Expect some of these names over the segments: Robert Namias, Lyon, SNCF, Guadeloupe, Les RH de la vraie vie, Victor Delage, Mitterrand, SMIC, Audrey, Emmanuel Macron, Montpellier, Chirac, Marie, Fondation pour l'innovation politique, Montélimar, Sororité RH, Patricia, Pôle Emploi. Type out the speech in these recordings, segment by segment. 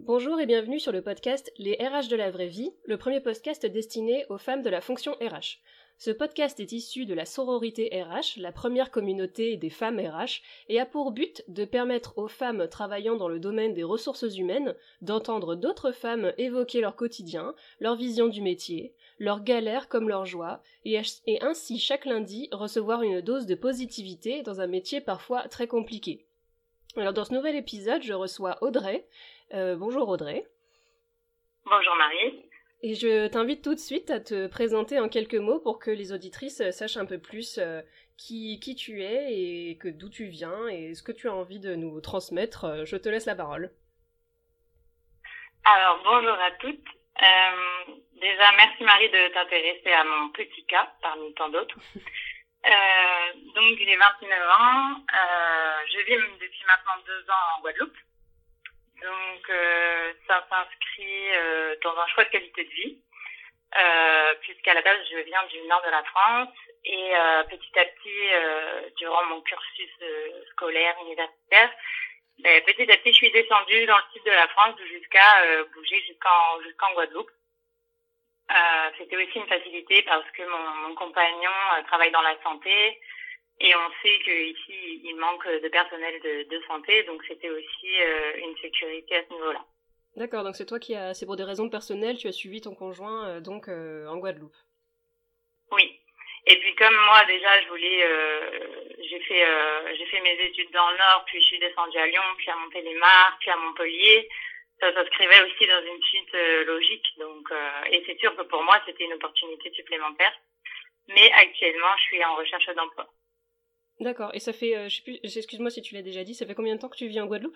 Bonjour et bienvenue sur le podcast Les RH de la vraie vie, le premier podcast destiné aux femmes de la fonction RH. Ce podcast est issu de la Sororité RH, la première communauté des femmes RH, et a pour but de permettre aux femmes travaillant dans le domaine des ressources humaines d'entendre d'autres femmes évoquer leur quotidien, leur vision du métier, leurs galères comme leurs joies, et ainsi chaque lundi recevoir une dose de positivité dans un métier parfois très compliqué. Alors dans ce nouvel épisode, je reçois Audrey. Bonjour Audrey. Bonjour Marie. Et je t'invite tout de suite à te présenter en quelques mots pour que les auditrices sachent un peu plus qui tu es et d'où tu viens et ce que tu as envie de nous transmettre. Je te laisse la parole. Alors bonjour à toutes. Déjà merci Marie de t'intéresser à mon petit cas parmi tant d'autres. Donc j'ai 29 ans, je vis depuis maintenant 2 ans en Guadeloupe. Donc ça s'inscrit dans un choix de qualité de vie, puisqu'à la base je viens du nord de la France et petit à petit, durant mon cursus scolaire, universitaire, petit à petit je suis descendue dans le sud de la France jusqu'à bouger jusqu'en Guadeloupe. C'était aussi une facilité parce que mon compagnon travaille dans la santé et on sait qu'ici il manque de personnel de santé, donc c'était aussi une sécurité à ce niveau-là. D'accord, donc c'est pour des raisons personnelles, tu as suivi ton conjoint en Guadeloupe. Oui, et puis comme moi déjà je voulais, j'ai fait mes études dans le Nord, puis je suis descendue à Lyon, puis à Montélimar, puis à Montpellier. Ça s'inscrivait aussi dans une suite logique, donc et c'est sûr que pour moi c'était une opportunité supplémentaire. Mais actuellement, je suis en recherche d'emploi. D'accord. Et ça fait, excuse-moi si tu l'as déjà dit, ça fait combien de temps que tu vis en Guadeloupe ?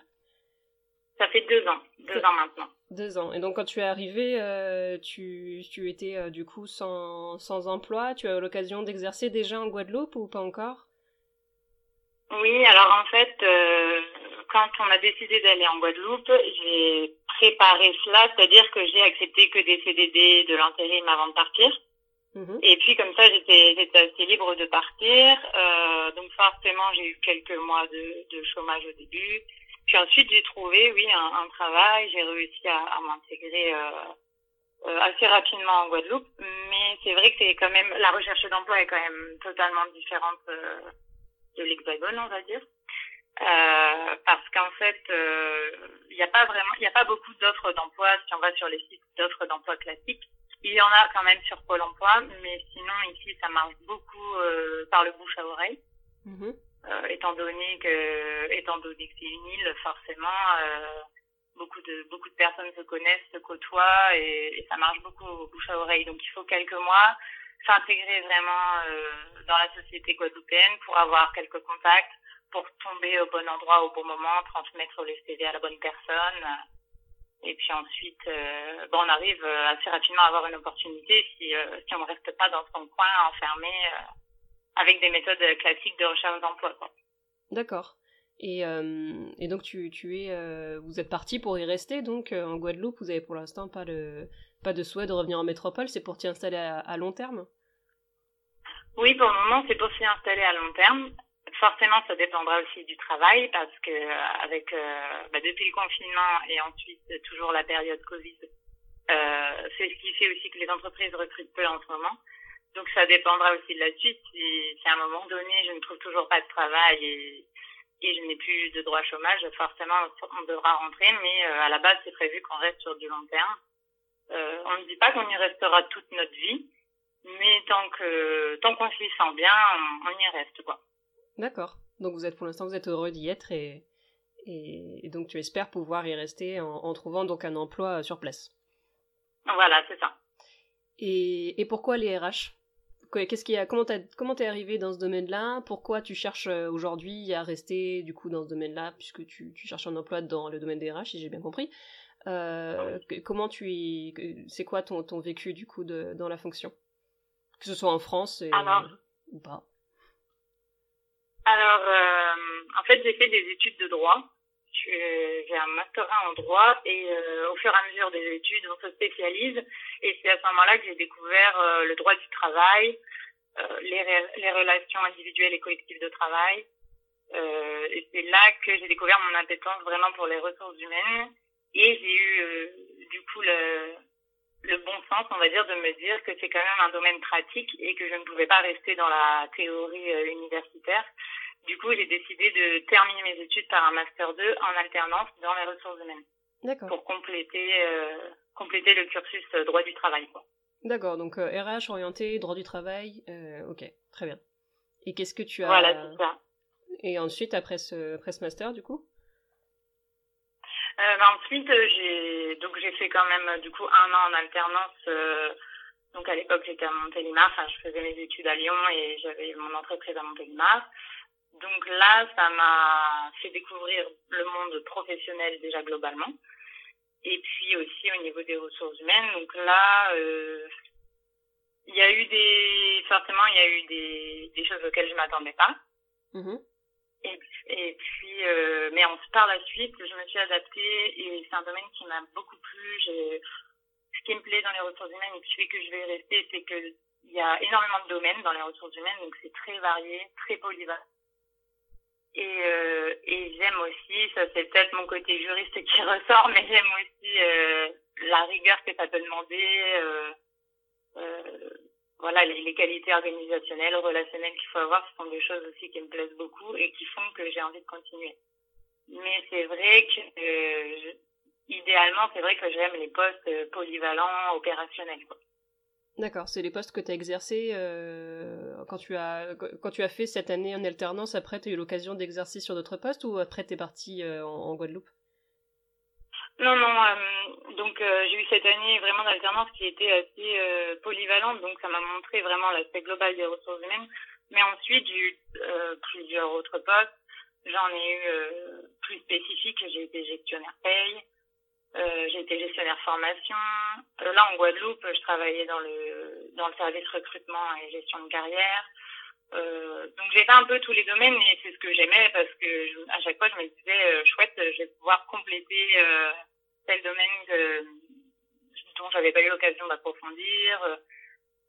Ça fait 2 ans, 2 ans maintenant. 2 ans. Et donc quand tu es arrivée, tu étais du coup sans emploi. Tu as eu l'occasion d'exercer déjà en Guadeloupe ou pas encore ? Oui, alors en fait, quand on a décidé d'aller en Guadeloupe, j'ai préparé cela, c'est-à-dire que j'ai accepté que des CDD, de l'intérim avant de partir. Mmh. Et puis comme ça, j'étais assez libre de partir. Donc forcément, j'ai eu quelques mois de chômage au début. Puis ensuite, j'ai trouvé, un travail. J'ai réussi à m'intégrer assez rapidement en Guadeloupe. Mais c'est vrai que c'est quand même la recherche d'emploi est quand même totalement différente. De l'Hexagone, on va dire, parce qu'en fait, il n'y a pas beaucoup d'offres d'emploi. Si on va sur les sites d'offres d'emploi classiques, il y en a quand même sur Pôle Emploi, mais sinon ici, ça marche beaucoup par le bouche à oreille. Mm-hmm. Étant donné que c'est une île, forcément, beaucoup de personnes se connaissent, se côtoient, et ça marche beaucoup au bouche à oreille. Donc, il faut quelques mois. S'intégrer vraiment dans la société guadeloupéenne pour avoir quelques contacts, pour tomber au bon endroit au bon moment, transmettre le CV à la bonne personne. Et puis ensuite, on arrive assez rapidement à avoir une opportunité si on ne reste pas dans son coin enfermé avec des méthodes classiques de recherche d'emploi. Quoi. D'accord. Et donc vous êtes parti pour y rester donc en Guadeloupe, vous avez pour l'instant pas de souhait de revenir en métropole, c'est pour t'y installer à long terme ? Oui, pour le moment, c'est pour s'y installer à long terme. Forcément, ça dépendra aussi du travail, parce que depuis le confinement et ensuite toujours la période Covid, c'est ce qui fait aussi que les entreprises recrutent peu en ce moment. Donc ça dépendra aussi de la suite. Si à un moment donné, je ne trouve toujours pas de travail et je n'ai plus de droit chômage, forcément, on devra rentrer, mais à la base, c'est prévu qu'on reste sur du long terme. On ne dit pas qu'on y restera toute notre vie, mais tant qu'on s'y sent bien, on y reste, quoi. D'accord. Donc pour l'instant vous êtes heureux d'y être et donc tu espères pouvoir y rester en trouvant donc un emploi sur place. Voilà, c'est ça. Et pourquoi les RH ? Comment t'es arrivée dans ce domaine-là ? Pourquoi tu cherches aujourd'hui à rester du coup dans ce domaine-là puisque tu cherches un emploi dans le domaine des RH, si j'ai bien compris ? Comment c'est quoi ton vécu du coup dans la fonction, que ce soit en France ou pas? Alors en fait j'ai fait des études de droit, j'ai un master en droit et au fur et à mesure des études on se spécialise et c'est à ce moment-là que j'ai découvert le droit du travail, les relations individuelles et collectives de travail et c'est là que j'ai découvert mon appétence vraiment pour les ressources humaines. Et j'ai eu du coup le bon sens, on va dire, de me dire que c'est quand même un domaine pratique et que je ne pouvais pas rester dans la théorie universitaire. Du coup, j'ai décidé de terminer mes études par un Master 2 en alternance dans les ressources humaines. D'accord. Pour compléter le cursus droit du travail, quoi. D'accord, donc RH orienté, droit du travail, ok, très bien. Et qu'est-ce que tu as... Voilà, c'est ça. Et ensuite, après ce master, du coup ? Ensuite, j'ai fait quand même du coup un an en alternance. Donc à l'époque, j'étais à Montélimar. Enfin, je faisais mes études à Lyon et j'avais mon entreprise à Montélimar. Donc là, ça m'a fait découvrir le monde professionnel déjà globalement. Et puis aussi au niveau des ressources humaines. Donc là, il y a eu des choses auxquelles je m'attendais pas. Mmh. Et puis, mais par la suite, je me suis adaptée et c'est un domaine qui m'a beaucoup plu. Ce qui me plaît dans les ressources humaines et qui fait que je vais rester, c'est que il y a énormément de domaines dans les ressources humaines, donc c'est très varié, très polyvalent. Et j'aime aussi, ça c'est peut-être mon côté juriste qui ressort, mais j'aime aussi la rigueur que ça peut demander, voilà, les qualités organisationnelles, relationnelles qu'il faut avoir, ce sont des choses aussi qui me plaisent beaucoup et qui font que j'ai envie de continuer. Mais c'est vrai que, idéalement, c'est vrai que j'aime les postes polyvalents, opérationnels, quoi. D'accord, c'est les postes que tu as exercés quand tu as fait cette année en alternance, après tu as eu l'occasion d'exercer sur d'autres postes ou après tu es partie en Guadeloupe ? Non, donc j'ai eu cette année vraiment d'alternance qui était assez polyvalente, donc ça m'a montré vraiment l'aspect global des ressources humaines. Mais ensuite, j'ai eu plusieurs autres postes. J'en ai eu plus spécifiques, j'ai été gestionnaire paye. J'ai été gestionnaire formation. Là, en Guadeloupe, je travaillais dans le service recrutement et gestion de carrière. Donc, j'ai fait un peu tous les domaines et c'est ce que j'aimais parce que à chaque fois, je me disais chouette, je vais pouvoir compléter tel domaine dont j'avais pas eu l'occasion d'approfondir.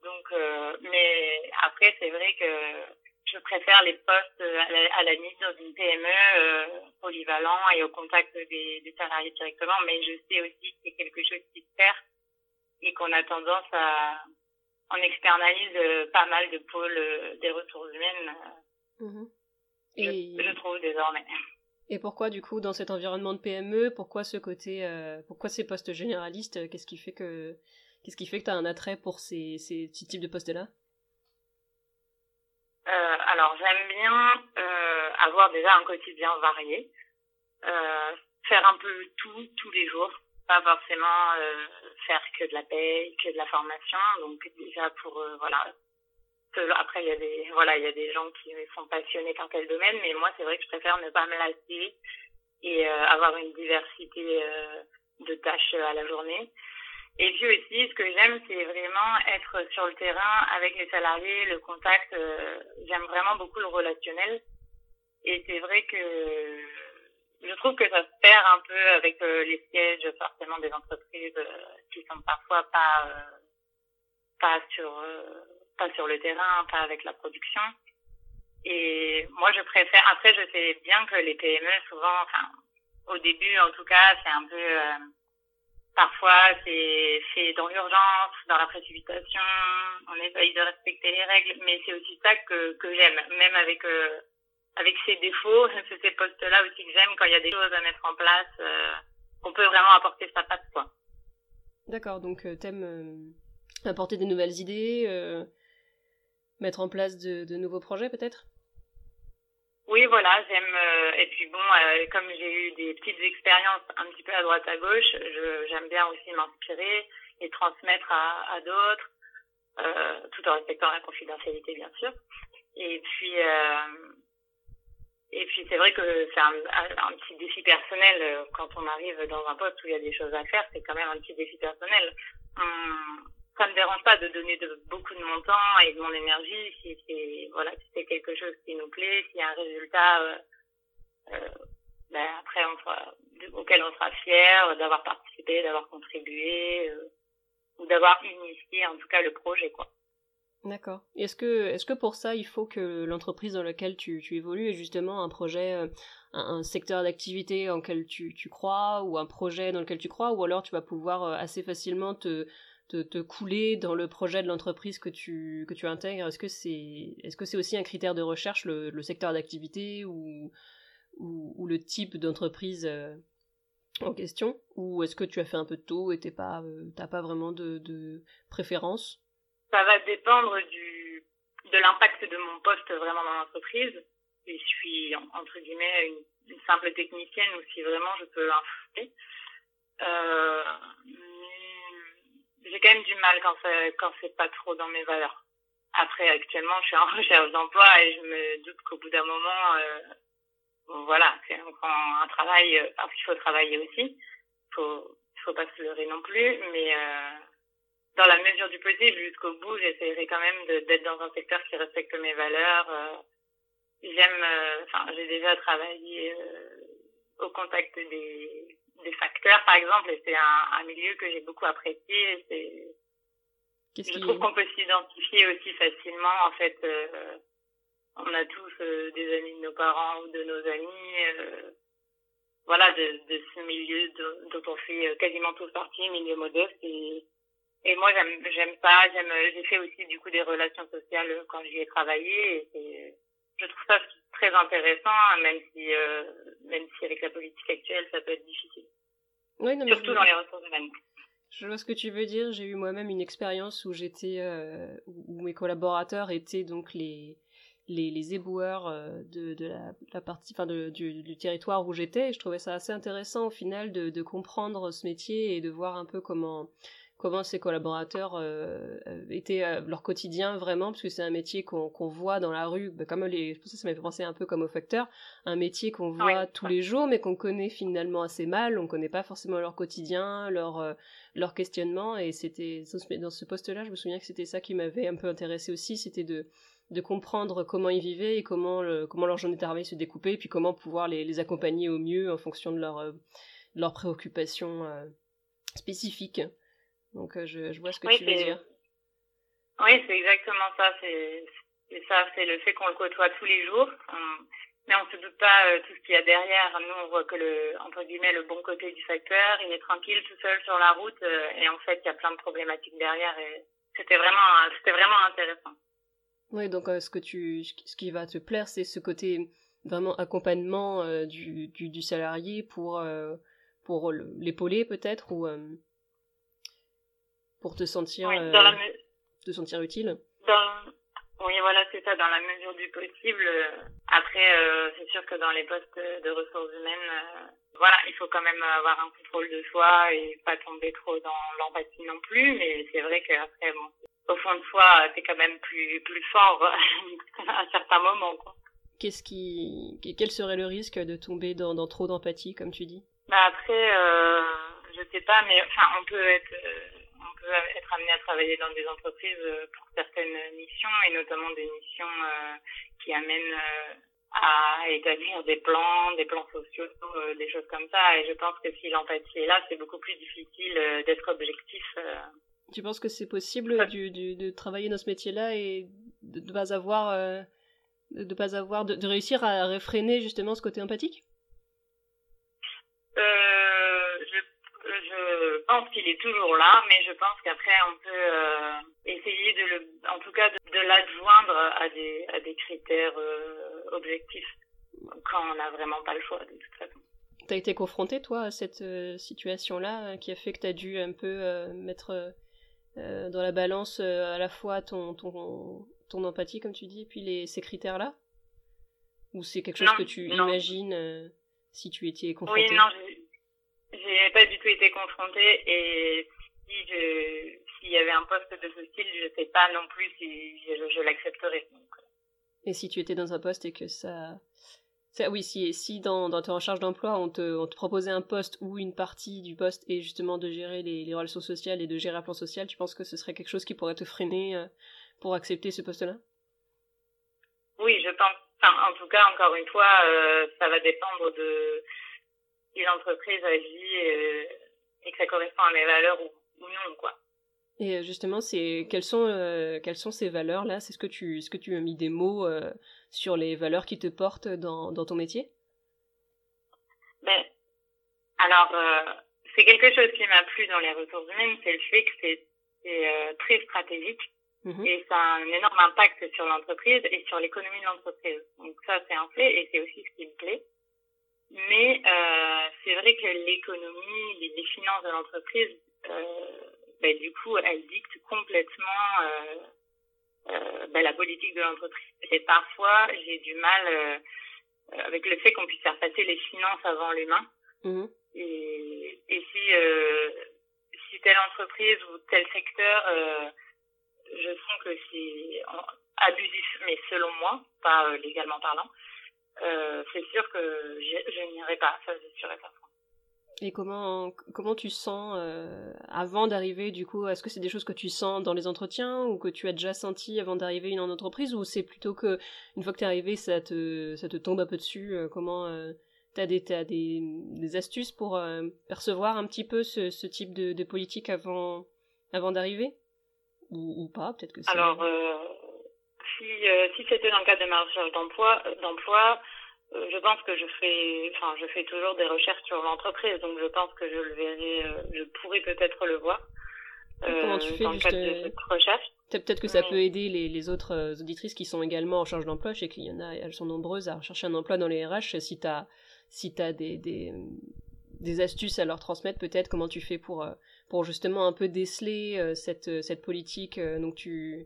Donc, mais après, c'est vrai que je préfère les postes à la limite dans une PME polyvalent et au contact des salariés directement, mais je sais aussi que c'est quelque chose qui se perd et qu'on a tendance on externalise pas mal de pôles des ressources humaines, mmh. Je trouve désormais. Et pourquoi du coup dans cet environnement de PME, pourquoi ces postes généralistes, qu'est-ce qui fait que tu as un attrait pour ces types de postes-là? Alors, j'aime bien avoir déjà un quotidien varié, faire un peu tout, tous les jours, pas forcément faire que de la paye, que de la formation. Donc déjà pour, voilà, après il y a des gens qui sont passionnés par tel domaine, mais moi c'est vrai que je préfère ne pas me lasser et avoir une diversité de tâches à la journée. Et puis aussi, ce que j'aime, c'est vraiment être sur le terrain avec les salariés, le contact. J'aime vraiment beaucoup le relationnel. Et c'est vrai que je trouve que ça se perd un peu avec les sièges forcément des entreprises qui sont parfois pas sur le terrain, pas avec la production. Et moi, je préfère. Après, je sais bien que les PME, souvent, enfin, au début, en tout cas, c'est un peu parfois, c'est fait dans l'urgence, dans la précipitation, on essaye de respecter les règles, mais c'est aussi ça que j'aime, même avec ses défauts, c'est ces postes-là aussi que j'aime quand il y a des choses à mettre en place, qu'on peut vraiment apporter sa patte, quoi. D'accord, donc t'aimes apporter des nouvelles idées, mettre en place de nouveaux projets peut-être ? Oui, voilà, j'aime. Et puis bon, comme j'ai eu des petites expériences un petit peu à droite à gauche, j'aime bien aussi m'inspirer et transmettre à d'autres, tout en respectant la confidentialité, bien sûr. Et puis c'est vrai que c'est un petit défi personnel quand on arrive dans un poste où il y a des choses à faire. C'est quand même un petit défi personnel. Ça me dérange pas de donner beaucoup de mon temps et de mon énergie si c'est quelque chose qui nous plaît, s'il y a un résultat après auquel on sera fier d'avoir participé, d'avoir contribué ou d'avoir initié en tout cas le projet, quoi. D'accord. Est-ce que pour ça, il faut que l'entreprise dans laquelle tu évolues ait justement un projet, un secteur d'activité en lequel tu crois, ou un projet dans lequel tu crois, ou alors tu vas pouvoir assez facilement te couler dans le projet de l'entreprise que tu intègres? Est-ce que c'est aussi un critère de recherche, le secteur d'activité ou le type d'entreprise en question? Ou est-ce que tu as fait un peu de tout et t'as pas vraiment de préférence? Ça va dépendre de l'impact de mon poste vraiment dans l'entreprise. Si je suis, entre guillemets, une simple technicienne ou si vraiment je peux influer. J'ai quand même du mal quand c'est pas trop dans mes valeurs. Après, actuellement, je suis en recherche d'emploi et je me doute qu'au bout d'un moment, on prend un travail parce qu'il faut travailler aussi. Faut pas se leurrer non plus, mais dans la mesure du possible, jusqu'au bout, j'essaierai quand même d'être dans un secteur qui respecte mes valeurs. J'ai déjà travaillé au contact des facteurs, par exemple, et c'est un milieu que j'ai beaucoup apprécié. Je trouve qu'on peut s'identifier aussi facilement. En fait, on a tous des amis de nos parents ou de nos amis, de ce milieu dont on fait quasiment tous partie, milieu modeste. Et moi, j'aime ça. J'ai fait aussi du coup des relations sociales quand j'y ai travaillé. Je trouve ça très intéressant, même si avec la politique actuelle, ça peut être difficile. Oui, non, mais surtout dans les ressources humaines. Je vois ce que tu veux dire. J'ai eu moi-même une expérience où où mes collaborateurs étaient donc les éboueurs de la partie, enfin du territoire où j'étais. Et je trouvais ça assez intéressant au final de comprendre ce métier et de voir un peu comment ces collaborateurs étaient leur quotidien vraiment, parce que c'est un métier qu'on voit dans la rue, je pense que ça m'a fait penser un peu comme aux facteurs, un métier qu'on voit tous les jours, mais qu'on connaît finalement assez mal, on connaît pas forcément leur quotidien, leur questionnement, et c'était, dans ce poste-là, je me souviens que c'était ça qui m'avait un peu intéressée aussi, c'était de comprendre comment ils vivaient et comment leur journée de travail se découpait, et puis comment pouvoir les accompagner au mieux en fonction de leurs préoccupations spécifiques. Donc je vois ce que tu veux dire. Oui, c'est exactement ça. C'est le fait qu'on le côtoie tous les jours, mais on se doute pas tout ce qu'il y a derrière. Nous, on voit que entre guillemets, le bon côté du facteur, il est tranquille tout seul sur la route, et en fait, il y a plein de problématiques derrière. Et c'était vraiment intéressant. Oui, donc ce qui va te plaire, c'est ce côté vraiment accompagnement du salarié pour l'épauler peut-être ou. Pour te sentir, te sentir utile. Oui, voilà, c'est ça, dans la mesure du possible. Après, c'est sûr que dans les postes de ressources humaines, il faut quand même avoir un contrôle de soi et pas tomber trop dans l'empathie non plus. Mais c'est vrai qu'après, au fond de soi, t'es quand même plus fort à certains moments, quoi. Quel serait le risque de tomber dans trop d'empathie, comme tu dis ? Après, je sais pas, mais on peut être... être amené à travailler dans des entreprises pour certaines missions, et notamment des missions qui amènent à établir des plans sociaux, des choses comme ça. Et je pense que si l'empathie est là, c'est beaucoup plus difficile d'être objectif. Tu penses que c'est possible de travailler dans ce métier-là et de réussir à réfréner justement ce côté empathique ? Je pense qu'il est toujours là, mais je pense qu'après on peut essayer de l'adjoindre à des critères objectifs quand on n'a vraiment pas le choix de toute façon. T'as été confrontée toi à cette situation-là qui a fait que t'as dû un peu mettre dans la balance à la fois ton empathie comme tu dis et puis ces critères-là ? Ou c'est quelque chose que tu imagines si tu étais confrontée ? Oui, non. J'ai pas du tout été confrontée, et s'il y avait un poste de ce style, je sais pas non plus si je l'accepterais. Donc. Et si tu étais dans un poste et que si dans ta recherche d'emploi, on te proposait un poste ou une partie du poste et justement de gérer les relations sociales et de gérer un plan social, tu penses que ce serait quelque chose qui pourrait te freiner pour accepter ce poste-là ? Oui, je pense. Enfin, en tout cas, encore une fois, ça va dépendre de... si l'entreprise agit et que ça correspond à mes valeurs ou non, quoi. Et justement, quelles sont ces valeurs-là? Est-ce que tu as mis des mots sur les valeurs qui te portent dans ton métier? C'est quelque chose qui m'a plu dans les ressources humaines, c'est le fait que c'est très stratégique. Mmh. Et ça a un énorme impact sur l'entreprise et sur l'économie de l'entreprise. Donc ça, c'est un fait et c'est aussi ce qui me plaît. Mais c'est vrai que l'économie, les finances de l'entreprise, du coup, elle dicte complètement la politique de l'entreprise. Et parfois, j'ai du mal avec le fait qu'on puisse faire passer les finances avant l'humain. Mmh. Et si telle entreprise ou tel secteur... je sens que c'est abusif, mais selon moi, pas légalement parlant, c'est sûr que je n'irai pas, ça c'est sûr et certain. Et comment tu sens, avant d'arriver du coup, est-ce que c'est des choses que tu sens dans les entretiens ou que tu as déjà senti avant d'arriver en entreprise, ou c'est plutôt que une fois que t'es arrivé, ça te tombe un peu dessus, comment t'as des astuces pour percevoir un petit peu ce type de politique avant d'arriver? Ou pas, peut-être que c'est... Alors, si c'était dans le cadre de ma recherche d'emploi, je pense que je fais toujours des recherches sur l'entreprise, donc je pense que je le verrai, je pourrais peut-être le voir. Comment tu fais dans le cadre de cette recherche? Peut-être que ça peut aider les autres auditrices qui sont également en charge d'emploi. Je sais qu'il y en a, elles sont nombreuses à rechercher un emploi dans les RH. Si t'as des astuces à leur transmettre, peut-être, comment tu fais pour justement un peu déceler cette politique, donc tu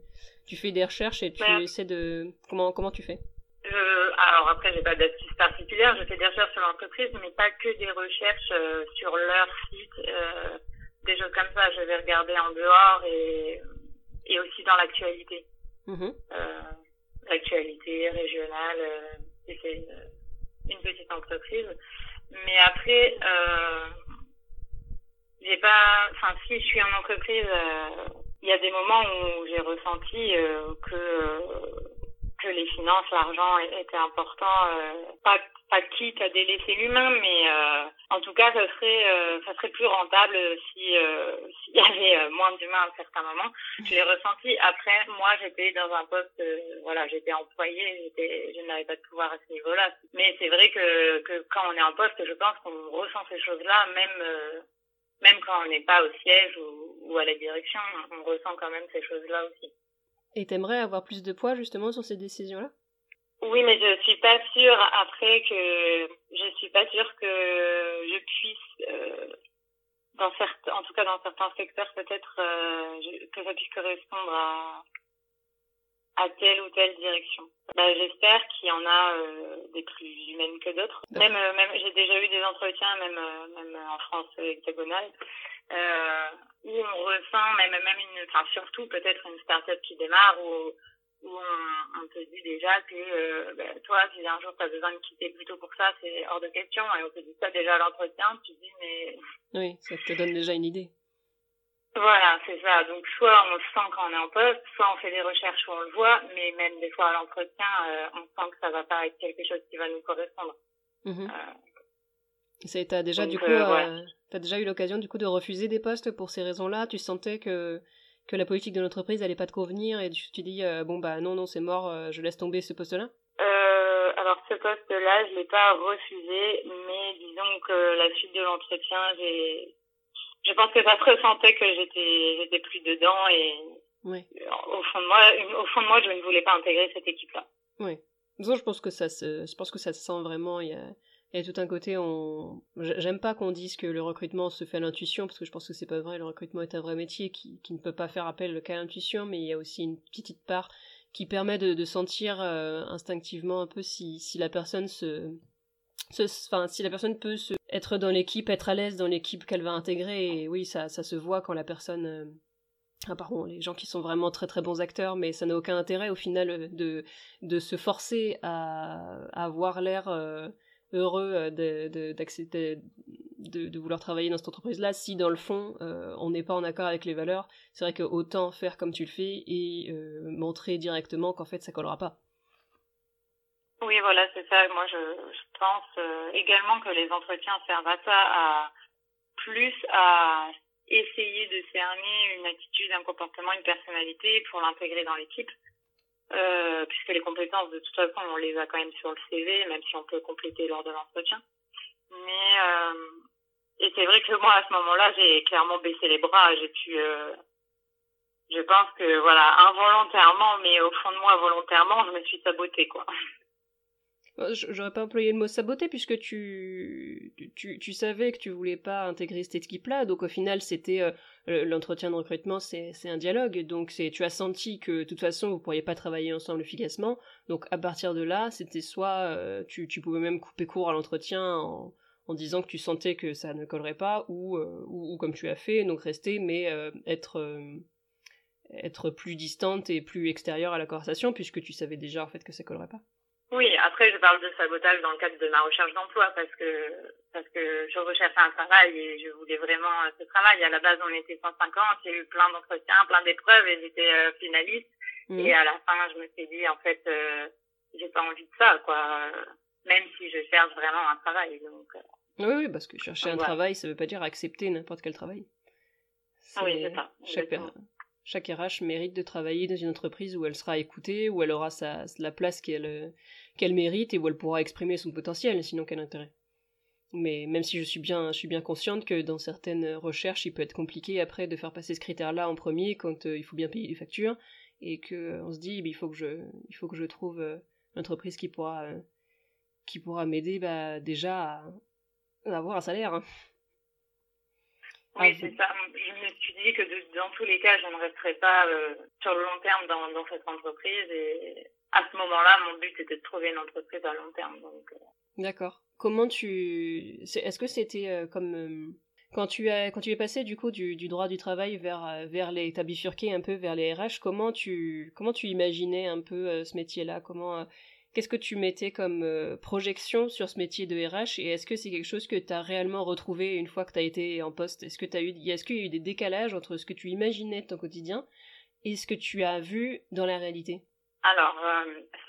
fais des recherches et tu essaies de... Comment tu fais? Alors après, j'ai pas d'astuces particulières, je fais des recherches sur l'entreprise, mais pas que des recherches sur leur site, des choses comme ça, je vais regarder en dehors et aussi dans l'actualité. Mmh. L'actualité régionale, si c'est une petite entreprise. Mais après, si je suis en entreprise, il y a des moments où j'ai ressenti que les finances, l'argent étaient importants, pas quitte à délaisser l'humain, mais en tout cas, ça serait plus rentable s'il y avait moins d'humains à un certain moment. Je l'ai ressenti. Après, moi, j'étais dans un poste, j'étais employée, je n'avais pas de pouvoir à ce niveau-là. Mais c'est vrai que quand on est en poste, je pense qu'on ressent ces choses-là, même quand on n'est pas au siège ou à la direction, on ressent quand même ces choses-là aussi. Et t'aimerais avoir plus de poids, justement, sur ces décisions-là? Oui, mais je suis pas sûre que je puisse, dans certains secteurs, peut-être, que ça puisse correspondre à telle ou telle direction. J'espère qu'il y en a des plus humaines que d'autres. Même j'ai déjà eu des entretiens, même en France hexagonale, où on ressent surtout peut-être une start-up qui démarre, où on te dit déjà que toi, si un jour tu as besoin de quitter plutôt pour ça, c'est hors de question, et on te dit ça déjà à l'entretien, tu te dis mais... Oui, ça te donne déjà une idée. Voilà, c'est ça. Donc soit on le sent quand on est en poste, soit on fait des recherches où on le voit, mais même des fois à l'entretien, on sent que ça va pas être quelque chose qui va nous correspondre. Mmh. T'as déjà eu l'occasion du coup de refuser des postes pour ces raisons-là? Tu sentais que la politique de l'entreprise n'allait pas te convenir et tu te dis non, c'est mort, je laisse tomber ce poste-là? Alors ce poste-là, je l'ai pas refusé, mais disons que la suite de l'entretien, je pense que ça se ressentait que j'étais plus dedans et ouais. Au fond de moi, je ne voulais pas intégrer cette équipe-là. Oui. Donc je pense que ça se sent vraiment. Il y a tout un côté. J'aime pas qu'on dise que le recrutement se fait à l'intuition, parce que je pense que c'est pas vrai. Le recrutement est un vrai métier qui ne peut pas faire appel qu'à l'intuition, mais il y a aussi une petite part qui permet de sentir instinctivement un peu si la personne si la personne peut être dans l'équipe, être à l'aise dans l'équipe qu'elle va intégrer, et oui, ça se voit quand la personne... les gens qui sont vraiment très très bons acteurs, mais ça n'a aucun intérêt au final de se forcer à avoir l'air heureux d'accepter de vouloir travailler dans cette entreprise-là, si dans le fond, on n'est pas en accord avec les valeurs. C'est vrai qu'autant faire comme tu le fais et montrer directement qu'en fait ça collera pas. Oui, voilà, c'est ça. Moi, je pense également que les entretiens servent à ça, à plus à essayer de cerner une attitude, un comportement, une personnalité pour l'intégrer dans l'équipe, puisque les compétences, de toute façon, on les a quand même sur le CV, même si on peut compléter lors de l'entretien. Mais et c'est vrai que moi, à ce moment-là, j'ai clairement baissé les bras. J'ai pu, je pense que, voilà, involontairement, mais au fond de moi, volontairement, je me suis sabotée, quoi. J'aurais pas employé le mot saboter puisque tu savais que tu voulais pas intégrer cette équipe-là, donc au final c'était l'entretien de recrutement, c'est un dialogue, donc tu as senti que de toute façon vous pourriez pas travailler ensemble efficacement, donc à partir de là c'était soit tu pouvais même couper court à l'entretien en disant que tu sentais que ça ne collerait pas ou comme tu as fait, donc rester mais être plus distante et plus extérieure à la conversation puisque tu savais déjà en fait que ça collerait pas. Oui, après je parle de sabotage dans le cadre de ma recherche d'emploi parce que je recherchais un travail et je voulais vraiment ce travail. À la base, on était 150, j'ai eu plein d'entretiens, plein d'épreuves et j'étais finaliste. Mmh. Et à la fin, je me suis dit en fait, j'ai pas envie de ça, quoi. Même si je cherche vraiment un travail. Donc. Oui, parce que chercher un travail, ça veut pas dire accepter n'importe quel travail. Oui, c'est ça. Chaque RH mérite de travailler dans une entreprise où elle sera écoutée, où elle aura la place qu'elle mérite et où elle pourra exprimer son potentiel, sinon quel intérêt. Mais même si je suis bien consciente que dans certaines recherches, il peut être compliqué après de faire passer ce critère-là en premier quand il faut bien payer les factures et qu'on se dit il faut que je trouve l'entreprise qui pourra m'aider déjà à avoir un salaire. Oui, c'est ça. Je me suis dit que dans tous les cas, je ne resterai pas sur le long terme dans cette entreprise. Et à ce moment-là, mon but était de trouver une entreprise à long terme. Donc, D'accord. Comment est-ce que c'était comme quand tu es passé du coup du droit du travail t'as bifurqué un peu vers les RH. Comment tu imaginais un peu ce métier-là ? Qu'est-ce que tu mettais comme projection sur ce métier de RH et est-ce que c'est quelque chose que tu as réellement retrouvé une fois que tu as été en poste ? Est-ce qu'il y a eu des décalages entre ce que tu imaginais de ton quotidien et ce que tu as vu dans la réalité ? Alors,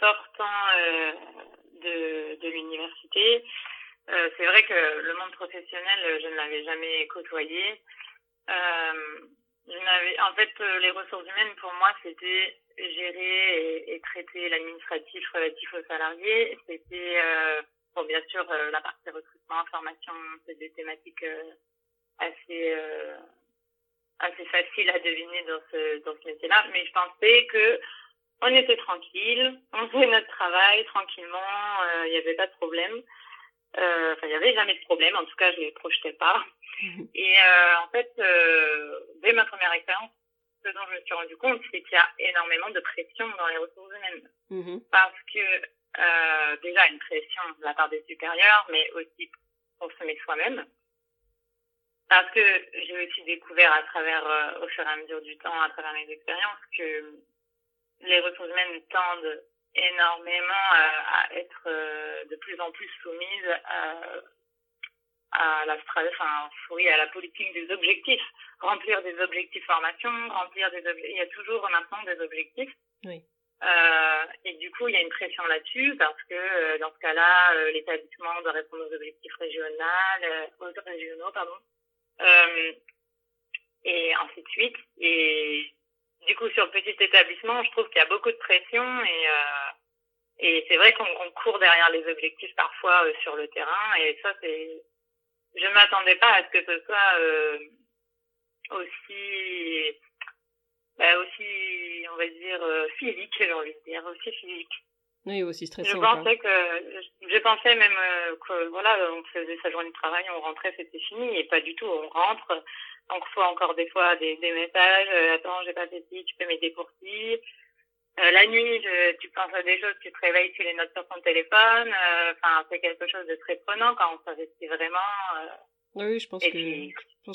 sortant de l'université, c'est vrai que le monde professionnel, je ne l'avais jamais côtoyé. En fait, les ressources humaines, pour moi, c'était gérer et traiter l'administratif relatif aux salariés. C'était, bon, bien sûr, la partie recrutement, formation, c'est des thématiques assez faciles à deviner dans ce métier-là. Mais je pensais que on était tranquille, on faisait notre travail tranquillement, il n'y avait pas de problème. Enfin, il n'y avait jamais de problème, en tout cas, je ne les projetais pas. Et en fait, dès ma première expérience, ce dont je me suis rendu compte, c'est qu'il y a énormément de pression dans les ressources humaines. Mmh. Parce que, déjà, une pression de la part des supérieurs, mais aussi pour se mettre soi-même. Parce que j'ai aussi découvert au fur et à mesure du temps, à travers mes expériences, que les ressources humaines tendent énormément à être de plus en plus soumises à la politique des objectifs. Remplir des objectifs formation, il y a toujours maintenant des objectifs. Oui. Et du coup, il y a une pression là-dessus parce que dans ce cas-là, l'établissement doit répondre aux objectifs régionaux. Et ainsi de suite. Et du coup, sur le petit établissement, je trouve qu'il y a beaucoup de pression et c'est vrai qu'on court derrière les objectifs parfois sur le terrain et ça, je m'attendais pas à ce que ce soit aussi, on va dire, physique, j'ai envie de dire, aussi physique. Oui, aussi stressant. Je pensais même que, voilà, on faisait sa journée de travail, on rentrait, c'était fini, et pas du tout, on rentre, on reçoit encore des fois des messages, attends, j'ai pas fait ci, tu peux m'aider pour ci. La nuit, tu penses à des choses, tu te réveilles, tu les notes sur ton téléphone, enfin, c'est quelque chose de très prenant quand on s'investit vraiment. Oui, je pense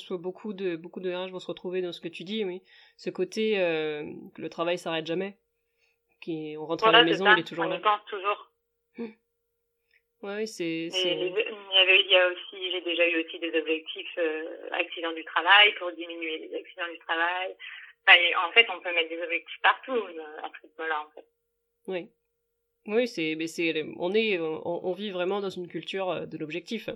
que beaucoup de RH vont se retrouver dans ce que tu dis, oui. Ce côté que le travail s'arrête jamais, on rentre à la maison, il est toujours là. On y pense toujours. Ouais, c'est. Il y a aussi, j'ai déjà eu aussi des objectifs accidents du travail pour diminuer les accidents du travail. Enfin, en fait, on peut mettre des objectifs partout à ce moment-là, en fait. Oui. Oui, on vit vraiment dans une culture de l'objectif.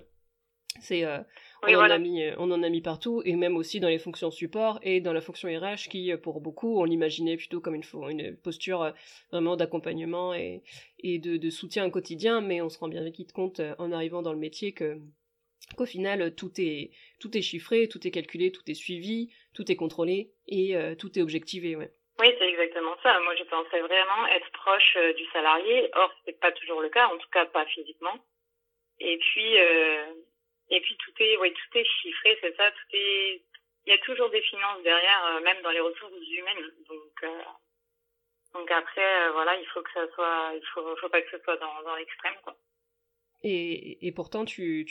On en a mis partout, et même aussi dans les fonctions support et dans la fonction RH qui, pour beaucoup, on l'imaginait plutôt comme une posture vraiment d'accompagnement et de soutien au quotidien, mais on se rend bien vite compte en arrivant dans le métier qu'au final, tout est chiffré, tout est calculé, tout est suivi, tout est contrôlé et tout est objectivé, ouais. Oui, c'est exactement ça. Moi, je pensais vraiment être proche du salarié. Or, c'est pas toujours le cas, en tout cas pas physiquement. Et puis tout est chiffré, c'est ça. Il y a toujours des finances derrière, même dans les ressources humaines. Donc après, voilà, il faut pas que ce soit dans l'extrême, quoi. Et pourtant, tu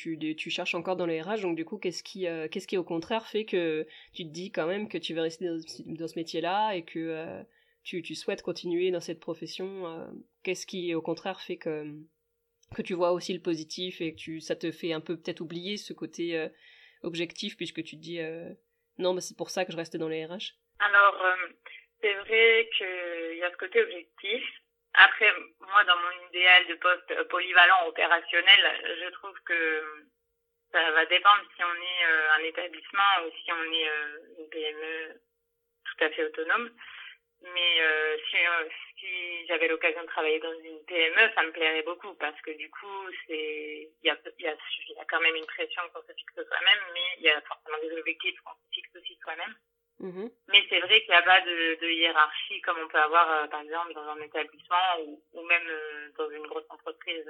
cherches encore dans les RH, donc du coup, qu'est-ce qui au contraire fait que tu te dis quand même que tu vas rester dans ce métier-là et que tu souhaites continuer dans cette profession qu'est-ce qui au contraire fait que tu vois aussi le positif et que ça te fait un peu peut-être oublier ce côté objectif, puisque tu te dis non, mais c'est pour ça que je reste dans les RH? Alors, c'est vrai qu'il y a ce côté objectif. Après, moi, dans mon idéal de poste polyvalent opérationnel, je trouve que ça va dépendre si on est un établissement ou si on est une PME tout à fait autonome. Mais si j'avais l'occasion de travailler dans une PME, ça me plairait beaucoup, parce que du coup, il y a quand même une pression qu'on se fixe soi-même, mais il y a forcément des objectifs qu'on se fixe aussi soi-même. Mmh. Mais c'est vrai qu'il n'y a pas de hiérarchie comme on peut avoir, par exemple, dans un établissement ou même dans une grosse entreprise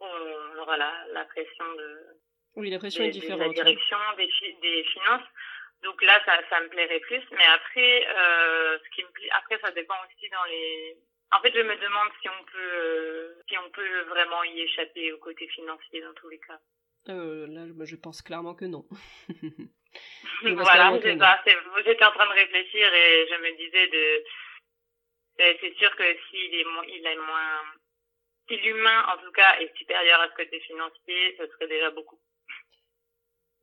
où on aura la pression de la direction, des finances. Donc là, ça me plairait plus. Mais après, après, ça dépend aussi dans les... En fait, je me demande si on peut vraiment y échapper au côté financier dans tous les cas. Là, je pense clairement que non. Voilà, c'est ça. J'étais en train de réfléchir et je me disais c'est sûr que si l'humain en tout cas est supérieur à ce côté financier, ce serait déjà beaucoup.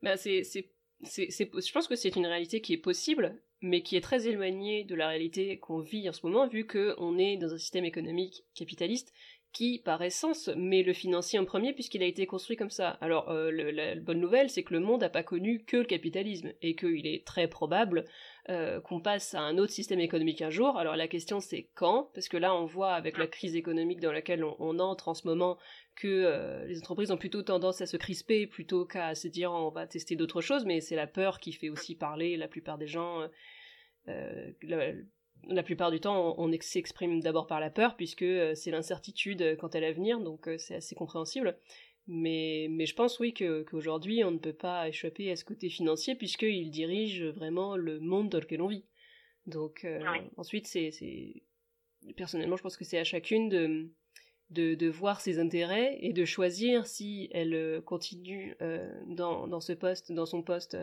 Ben c'est je pense que c'est une réalité qui est possible, mais qui est très éloignée de la réalité qu'on vit en ce moment, vu que on est dans un système économique capitaliste qui, par essence, met le financier en premier puisqu'il a été construit comme ça. Alors, la bonne nouvelle, c'est que le monde n'a pas connu que le capitalisme et qu'il est très probable qu'on passe à un autre système économique un jour. Alors la question, c'est quand, parce que là, on voit avec la crise économique dans laquelle on entre en ce moment que les entreprises ont plutôt tendance à se crisper plutôt qu'à se dire on va tester d'autres choses, mais c'est la peur qui fait aussi parler la plupart des gens... La plupart du temps, on s'exprime d'abord par la peur, puisque c'est l'incertitude quant à l'avenir, donc c'est assez compréhensible. Mais je pense, oui, qu'aujourd'hui, on ne peut pas échapper à ce côté financier, puisqu'il dirige vraiment le monde dans lequel on vit. Donc ensuite, personnellement, je pense que c'est à chacune de voir ses intérêts et de choisir si elle continue dans son poste...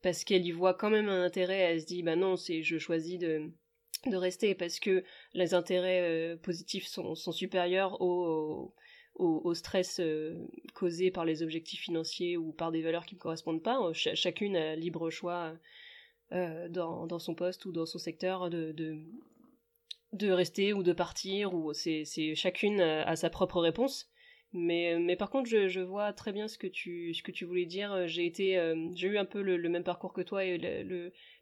parce qu'elle y voit quand même un intérêt, elle se dit bah non, je choisis de rester parce que les intérêts positifs sont supérieurs au stress causé par les objectifs financiers ou par des valeurs qui ne correspondent pas. Chacune a libre choix dans son poste ou dans son secteur de rester ou de partir, ou c'est chacune a sa propre réponse. Mais par contre, je vois très bien ce que tu voulais dire. J'ai eu un peu le même parcours que toi et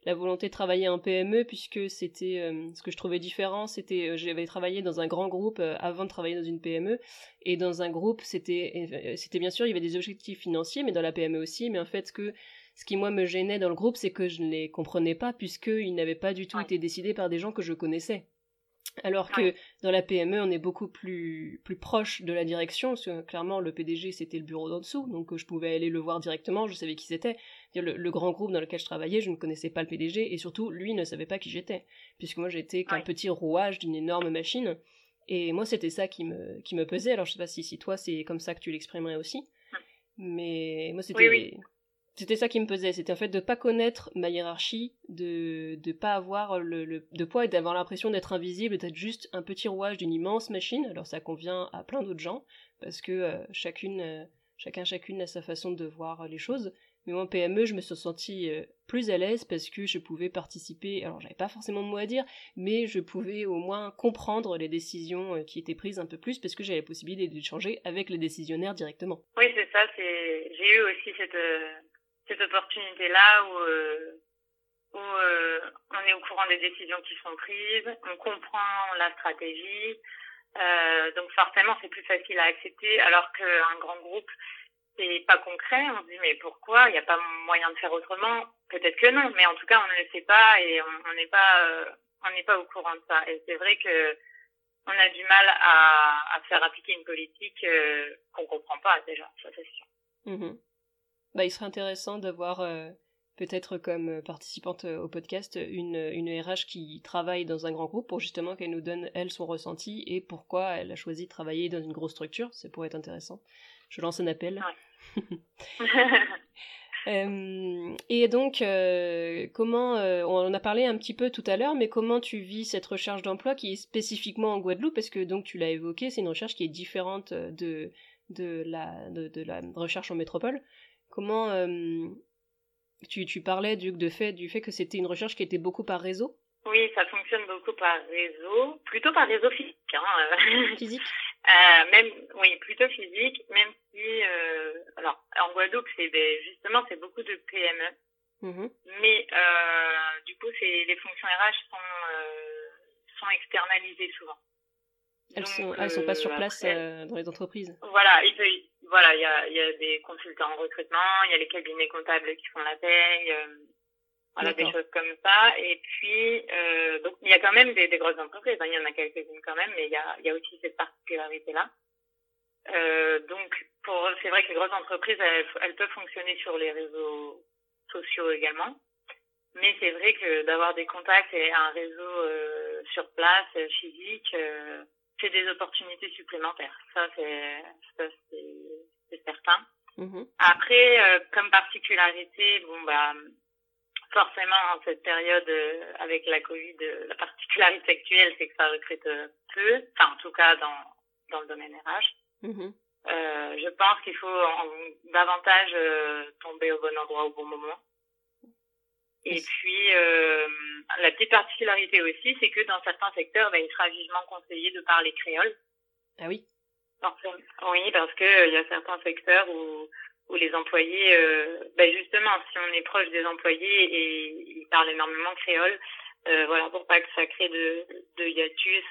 la volonté de travailler en PME, puisque c'était ce que je trouvais différent, c'était j'avais travaillé dans un grand groupe avant de travailler dans une PME, et dans un groupe c'était bien sûr il y avait des objectifs financiers, mais dans la PME aussi. Mais en fait ce qui moi me gênait dans le groupe, c'est que je ne les comprenais pas, puisqu'ils n'avaient pas du tout été décidés par des gens que je connaissais. Alors que dans la PME, on est beaucoup plus proche de la direction, parce que clairement, le PDG, c'était le bureau d'en dessous, donc je pouvais aller le voir directement, je savais qui c'était. Le grand groupe dans lequel je travaillais, je ne connaissais pas le PDG, et surtout, lui ne savait pas qui j'étais, puisque moi, j'étais qu'un petit rouage d'une énorme machine, et moi, c'était ça qui me pesait. Alors, je sais pas si toi, c'est comme ça que tu l'exprimerais aussi, mais moi, c'était... Oui. C'était ça qui me pesait, c'était en fait de pas connaître ma hiérarchie, de pas avoir de poids et d'avoir l'impression d'être invisible, d'être juste un petit rouage d'une immense machine. Alors ça convient à plein d'autres gens, parce que chacune a sa façon de voir les choses. Mais moi en PME, je me suis sentie plus à l'aise parce que je pouvais participer, alors j'avais pas forcément de mot à dire, mais je pouvais au moins comprendre les décisions qui étaient prises un peu plus parce que j'avais la possibilité d'échanger avec les décisionnaires directement. Oui, c'est ça, j'ai eu aussi cette opportunité-là où on est au courant des décisions qui sont prises, on comprend la stratégie, donc forcément c'est plus facile à accepter, alors qu'un grand groupe, c'est pas concret, on se dit mais pourquoi, il n'y a pas moyen de faire autrement, peut-être que non, mais en tout cas on ne le sait pas et on n'est pas au courant de ça. Et c'est vrai que on a du mal à faire appliquer une politique qu'on comprend pas déjà, ça c'est sûr. Mmh. Bah, il serait intéressant d'avoir peut-être comme participante au podcast une RH qui travaille dans un grand groupe pour justement qu'elle nous donne elle son ressenti et pourquoi elle a choisi de travailler dans une grosse structure, ça pourrait être intéressant. Je lance un appel. Ouais. Et donc, comment on en a parlé un petit peu tout à l'heure, mais comment tu vis cette recherche d'emploi qui est spécifiquement en Guadeloupe, parce que donc tu l'as évoqué, c'est une recherche qui est différente de la recherche en métropole. Comment tu parlais du fait que c'était une recherche qui était beaucoup par réseau? Oui, ça fonctionne beaucoup par réseau, plutôt par réseau physique. Hein. Physique. Plutôt physique, même si alors en Guadeloupe justement c'est beaucoup de PME. Mmh. Mais du coup les fonctions RH sont externalisées souvent. Elles sont pas sur place dans les entreprises. Voilà, il y a des consultants en recrutement, il y a les cabinets comptables qui font la paye, des choses comme ça. Et puis donc il y a quand même des grosses entreprises, il y en a quelques-unes quand même, mais il y a aussi cette particularité là. Donc c'est vrai que les grosses entreprises elles peuvent fonctionner sur les réseaux sociaux également, mais c'est vrai que d'avoir des contacts et un réseau sur place physique, c'est des opportunités supplémentaires. Ça c'est certain. Mmh. Après comme particularité, forcément, en cette période, avec la Covid, la particularité actuelle, c'est que ça recrute peu. Enfin, en tout cas, dans le domaine RH. Mm-hmm. Je pense qu'il faut davantage tomber au bon endroit au bon moment. Yes. Et puis, la petite particularité aussi, c'est que dans certains secteurs, il sera vivement conseillé de parler créole. Ah oui. Oui, parce que il y a certains secteurs où les employés, justement, si on est proche des employés et ils parlent énormément créole, pour pas que ça crée de hiatus,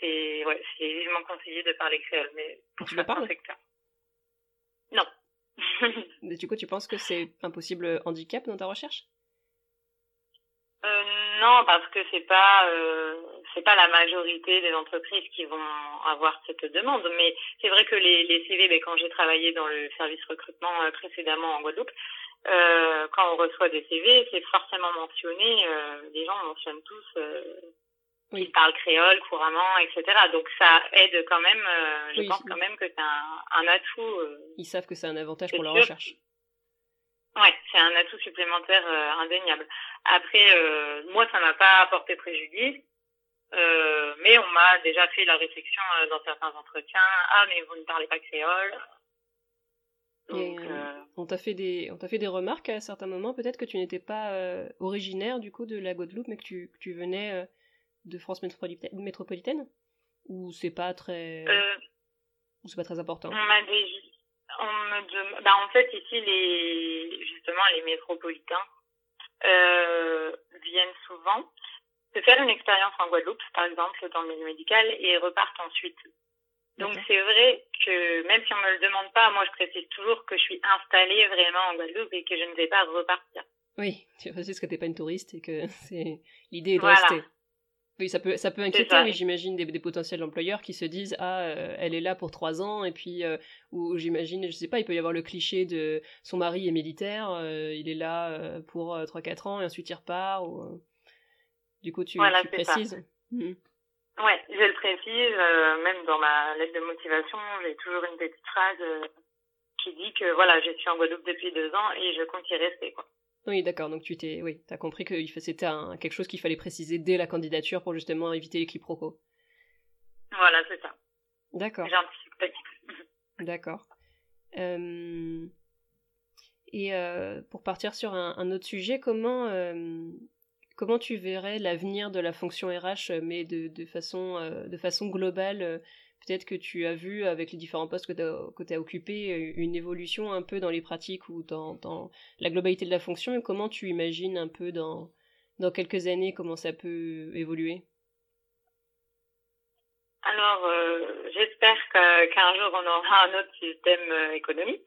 c'est vivement conseillé de parler créole. Mais pour tu le parles ? Non. Mais du coup, tu penses que c'est un possible handicap dans ta recherche ? Non, parce que c'est pas la majorité des entreprises qui vont avoir cette demande. Mais c'est vrai que les CV, quand j'ai travaillé dans le service recrutement précédemment en Guadeloupe, quand on reçoit des CV, c'est forcément mentionné. Les gens mentionnent tous qu'ils parlent créole couramment, etc. Donc ça aide quand même. Je pense quand même que c'est un atout. Ils savent que c'est un avantage pour leur recherche. Ouais, c'est un atout supplémentaire indéniable. Après, moi, ça m'a pas apporté préjudice, mais on m'a déjà fait la réflexion dans certains entretiens. Ah, mais vous ne parlez pas créole. Donc, on t'a fait des remarques à certains moments, peut-être que tu n'étais pas originaire du coup de la Guadeloupe, mais que tu venais de France métropolitaine, ou c'est pas très important. En fait, ici, les métropolitains viennent souvent se faire une expérience en Guadeloupe, par exemple, dans le milieu médical, et repartent ensuite. Donc, c'est vrai que même si on me le demande pas, moi, je précise toujours que je suis installée vraiment en Guadeloupe et que je ne vais pas repartir. Oui, tu précises que t'es pas une touriste et que l'idée est de rester. Oui, ça peut inquiéter, mais j'imagine des potentiels employeurs qui se disent « Ah, elle est là pour 3 ans », et puis, ou j'imagine, je sais pas, il peut y avoir le cliché de « son mari est militaire, il est là pour 3-4 ans, et ensuite il repart ou... ». Du coup, tu précises. Mmh. Oui, je le précise, même dans ma lettre de motivation, j'ai toujours une petite phrase qui dit que je suis en Guadeloupe depuis 2 ans et je compte y rester, quoi. Oui, d'accord, donc t'as compris que c'était quelque chose qu'il fallait préciser dès la candidature pour justement éviter les quiproquos. Voilà, c'est ça. D'accord. D'accord. Et pour partir sur un autre sujet, comment tu verrais l'avenir de la fonction RH, mais de façon globale? Peut-être que tu as vu, avec les différents postes que tu as occupés, une évolution un peu dans les pratiques ou dans la globalité de la fonction. Et comment tu imagines un peu dans quelques années comment ça peut évoluer? Alors, j'espère qu'un jour on aura un autre système économique.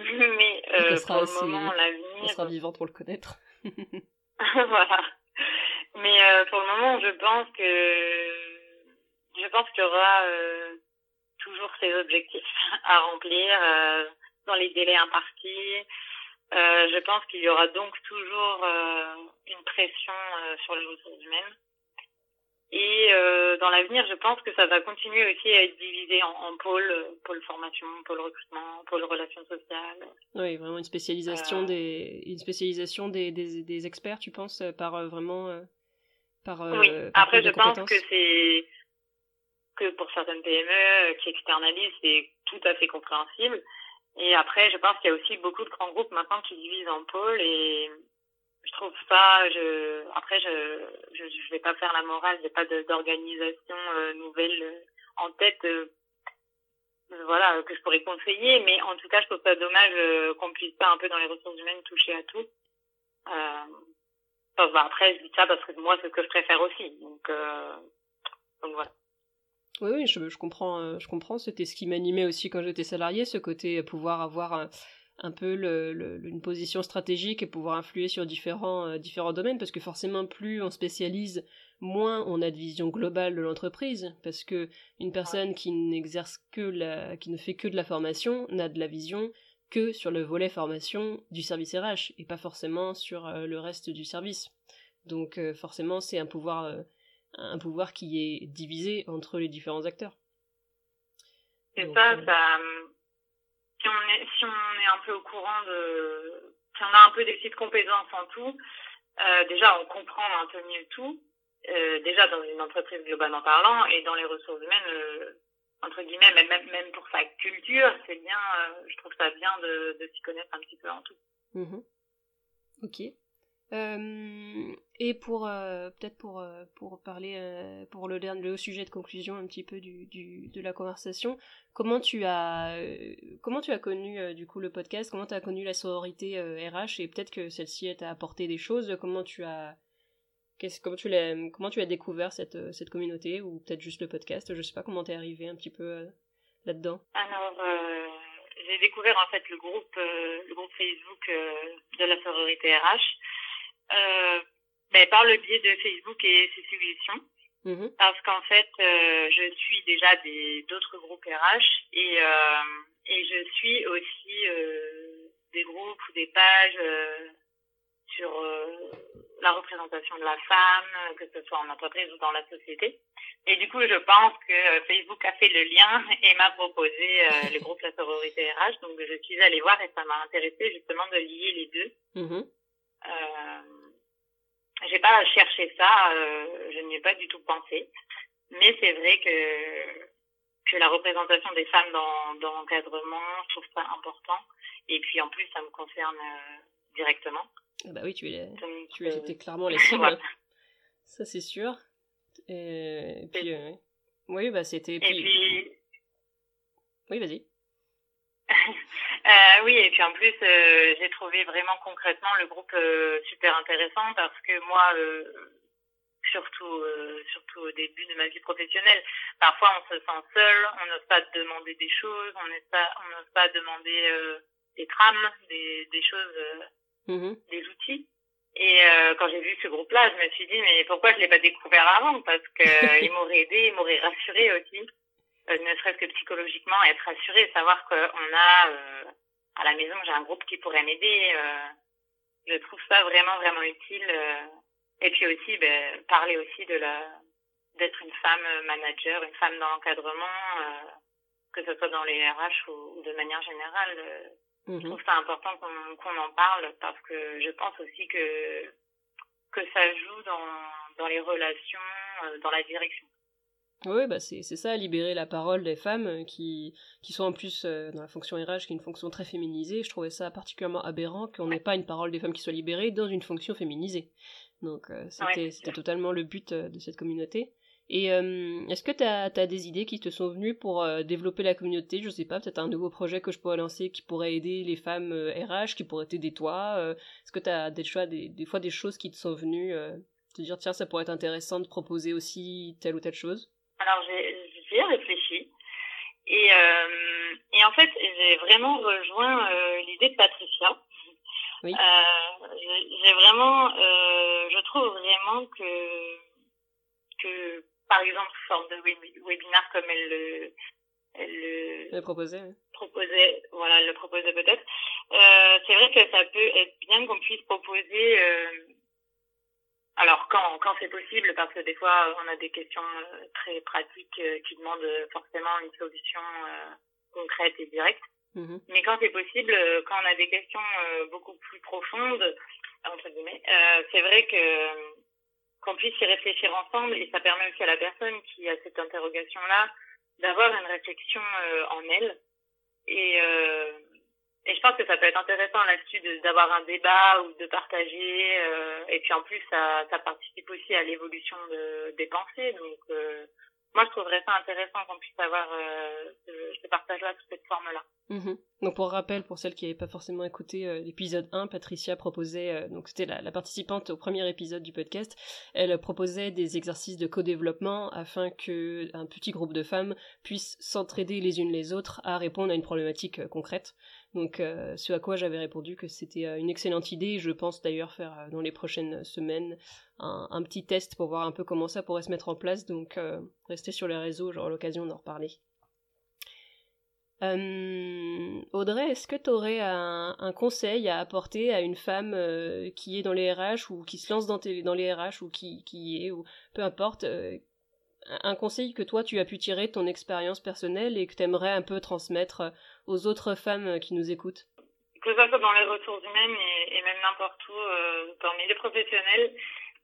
Mais pour le moment, l'avenir... On sera vivant pour le connaître. Voilà. Mais pour le moment, je pense qu'il y aura toujours ces objectifs à remplir dans les délais impartis. Je pense qu'il y aura donc toujours une pression sur les ressources humaines. Et dans l'avenir, je pense que ça va continuer aussi à être divisé en pôles, pôle formation, pôle recrutement, pôle relations sociales. Oui, vraiment une spécialisation des experts, tu penses, après, je pense que pour certaines PME qui externalisent, c'est tout à fait compréhensible. Et après, je pense qu'il y a aussi beaucoup de grands groupes maintenant qui divisent en pôles et... Je trouve ça, je vais pas faire la morale, j'ai pas d'organisation nouvelle en tête, voilà, que je pourrais conseiller, mais en tout cas, je trouve ça dommage qu'on puisse pas un peu dans les ressources humaines toucher à tout. Après, je dis ça parce que moi, c'est ce que je préfère aussi, donc voilà. Oui, je comprends, c'était ce qui m'animait aussi quand j'étais salariée, ce côté pouvoir avoir un peu une position stratégique et pouvoir influer sur différents domaines, parce que forcément plus on spécialise, moins on a de vision globale de l'entreprise, parce que une personne qui ne fait que de la formation n'a de la vision que sur le volet formation du service RH et pas forcément sur le reste du service. Donc forcément c'est un pouvoir qui est divisé entre les différents acteurs. Si on est un peu au courant si on a un peu des petites compétences en tout, déjà on comprend un peu mieux tout, déjà dans une entreprise globalement parlant, et dans les ressources humaines, entre guillemets, même pour sa culture, c'est bien, je trouve ça bien de s'y connaître un petit peu en tout. Mmh. Ok. Et pour parler pour le sujet de conclusion un petit peu de la conversation, comment tu as connu du coup le podcast, comment tu as connu la sororité RH, et peut-être que celle-ci t'a apporté des choses. Comment tu as découvert cette communauté, ou peut-être juste le podcast, je sais pas comment t'es arrivé un petit peu là-dedans. Alors j'ai découvert en fait le groupe Facebook de la sororité RH. Par le biais de Facebook et ses suggestions, parce qu'en fait je suis déjà d'autres groupes RH et je suis aussi des groupes ou des pages sur la représentation de la femme, que ce soit en entreprise ou dans la société, et du coup je pense que Facebook a fait le lien et m'a proposé le groupe La Sororité RH, donc je suis allée voir et ça m'a intéressée justement de lier les deux. J'ai pas cherché ça, je n'y ai pas du tout pensé, mais c'est vrai que la représentation des femmes dans l'encadrement, je trouve ça important, et puis en plus ça me concerne directement. Bah oui, tu étais clairement la cible, ouais. Ça c'est sûr. Et puis oui, bah c'était. Oui, vas-y. Oui, et puis en plus, j'ai trouvé vraiment concrètement le groupe super intéressant, parce que moi, surtout au début de ma vie professionnelle, parfois on se sent seul, on n'ose pas demander des choses, on n'ose pas demander des trames, des choses, des outils. Et quand j'ai vu ce groupe-là, je me suis dit, mais pourquoi je l'ai pas découvert avant, parce qu'ils m'auraient aidé, ils m'auraient rassuré aussi. Ne serait-ce que psychologiquement, être rassurée, savoir qu'on a, à la maison, j'ai un groupe qui pourrait m'aider. Je trouve ça vraiment, vraiment utile. Et puis aussi, parler aussi d'être une femme manager, une femme dans l'encadrement, que ce soit dans les RH ou de manière générale. Je trouve ça important qu'on en parle, parce que je pense aussi que ça joue dans les relations, dans la direction. Oui, bah c'est ça, libérer la parole des femmes qui sont en plus dans la fonction RH, qui est une fonction très féminisée. Je trouvais ça particulièrement aberrant qu'on n'ait pas une parole des femmes qui soit libérée dans une fonction féminisée. Donc c'était totalement le but de cette communauté. Et est-ce que t'as des idées qui te sont venues pour développer la communauté? Je sais pas, peut-être un nouveau projet que je pourrais lancer qui pourrait aider les femmes RH, qui pourrait t'aider toi. Est-ce que t'as des fois des choses qui te sont venues, te dire tiens, ça pourrait être intéressant de proposer aussi telle ou telle chose? Alors j'ai réfléchi et en fait j'ai vraiment rejoint l'idée de Patricia. Oui. J'ai vraiment je trouve vraiment que par exemple forme de webinar comme elle le proposait. Oui. Le proposait peut-être. C'est vrai que ça peut être bien qu'on puisse proposer alors quand c'est possible, parce que des fois on a des questions très pratiques qui demandent forcément une solution concrète et directe. Mmh. Mais quand c'est possible, quand on a des questions beaucoup plus profondes, entre guillemets, c'est vrai qu'on puisse y réfléchir ensemble, et ça permet aussi à la personne qui a cette interrogation-là d'avoir une réflexion en elle. Et je pense que ça peut être intéressant là-dessus d'avoir un débat ou de partager. Et puis en plus, ça participe aussi à l'évolution des pensées. Donc moi, je trouverais ça intéressant qu'on puisse avoir ce partage-là sous cette forme-là. Mmh. Donc pour rappel, pour celles qui n'avaient pas forcément écouté l'épisode 1, Patricia proposait, donc c'était la participante au premier épisode du podcast, elle proposait des exercices de co-développement afin qu'un petit groupe de femmes puissent s'entraider les unes les autres à répondre à une problématique concrète. Donc ce à quoi j'avais répondu que c'était une excellente idée. Je pense d'ailleurs faire dans les prochaines semaines un petit test pour voir un peu comment ça pourrait se mettre en place. Donc restez sur les réseaux, j'aurai l'occasion d'en reparler. Audrey, est-ce que tu aurais un conseil à apporter à une femme qui est dans les RH ou qui se lance dans les RH ou qui est, ou peu importe, un conseil que toi tu as pu tirer de ton expérience personnelle et que tu aimerais un peu transmettre aux autres femmes qui nous écoutent? Que ça soit dans les ressources humaines et même n'importe où, dans le milieu professionnel,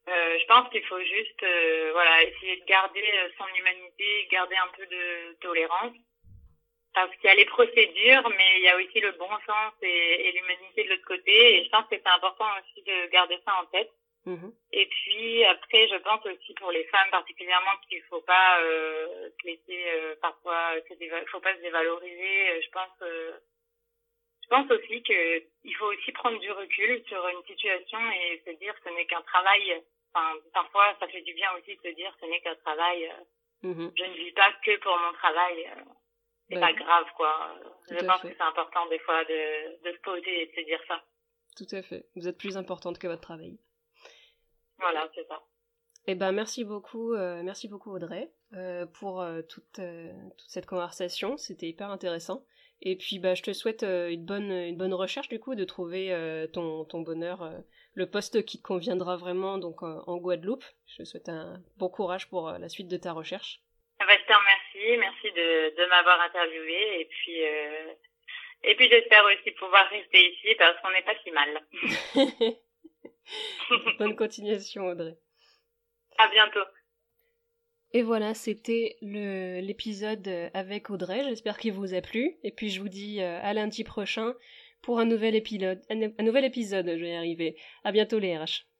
je pense qu'il faut juste essayer de garder son humanité, garder un peu de tolérance. Parce qu'il y a les procédures, mais il y a aussi le bon sens et l'humanité de l'autre côté. Et je pense que c'est important aussi de garder ça en tête. Mmh. Et puis après, je pense aussi pour les femmes particulièrement qu'il faut pas se laisser parfois, faut pas se dévaloriser. Je pense aussi que il faut aussi prendre du recul sur une situation et se dire ce n'est qu'un travail. Enfin, parfois, ça fait du bien aussi de se dire ce n'est qu'un travail. Je ne vis pas que pour mon travail. C'est pas grave, quoi. Je pense que c'est important, des fois, de se poser et de se dire ça. Tout à fait. Vous êtes plus importante que votre travail. Voilà, c'est ça. Eh ben, merci beaucoup, Audrey, pour toute cette conversation. C'était hyper intéressant. Et puis, je te souhaite une bonne recherche, du coup, de trouver ton bonheur, le poste qui te conviendra vraiment, donc, en Guadeloupe. Je te souhaite un bon courage pour la suite de ta recherche. Je te remercie, merci de m'avoir interviewée et puis j'espère aussi pouvoir rester ici parce qu'on n'est pas si mal. Bonne continuation, Audrey. À bientôt. Et voilà, c'était l'épisode avec Audrey, j'espère qu'il vous a plu. Et puis je vous dis à lundi prochain pour un nouvel épisode. À bientôt les RH.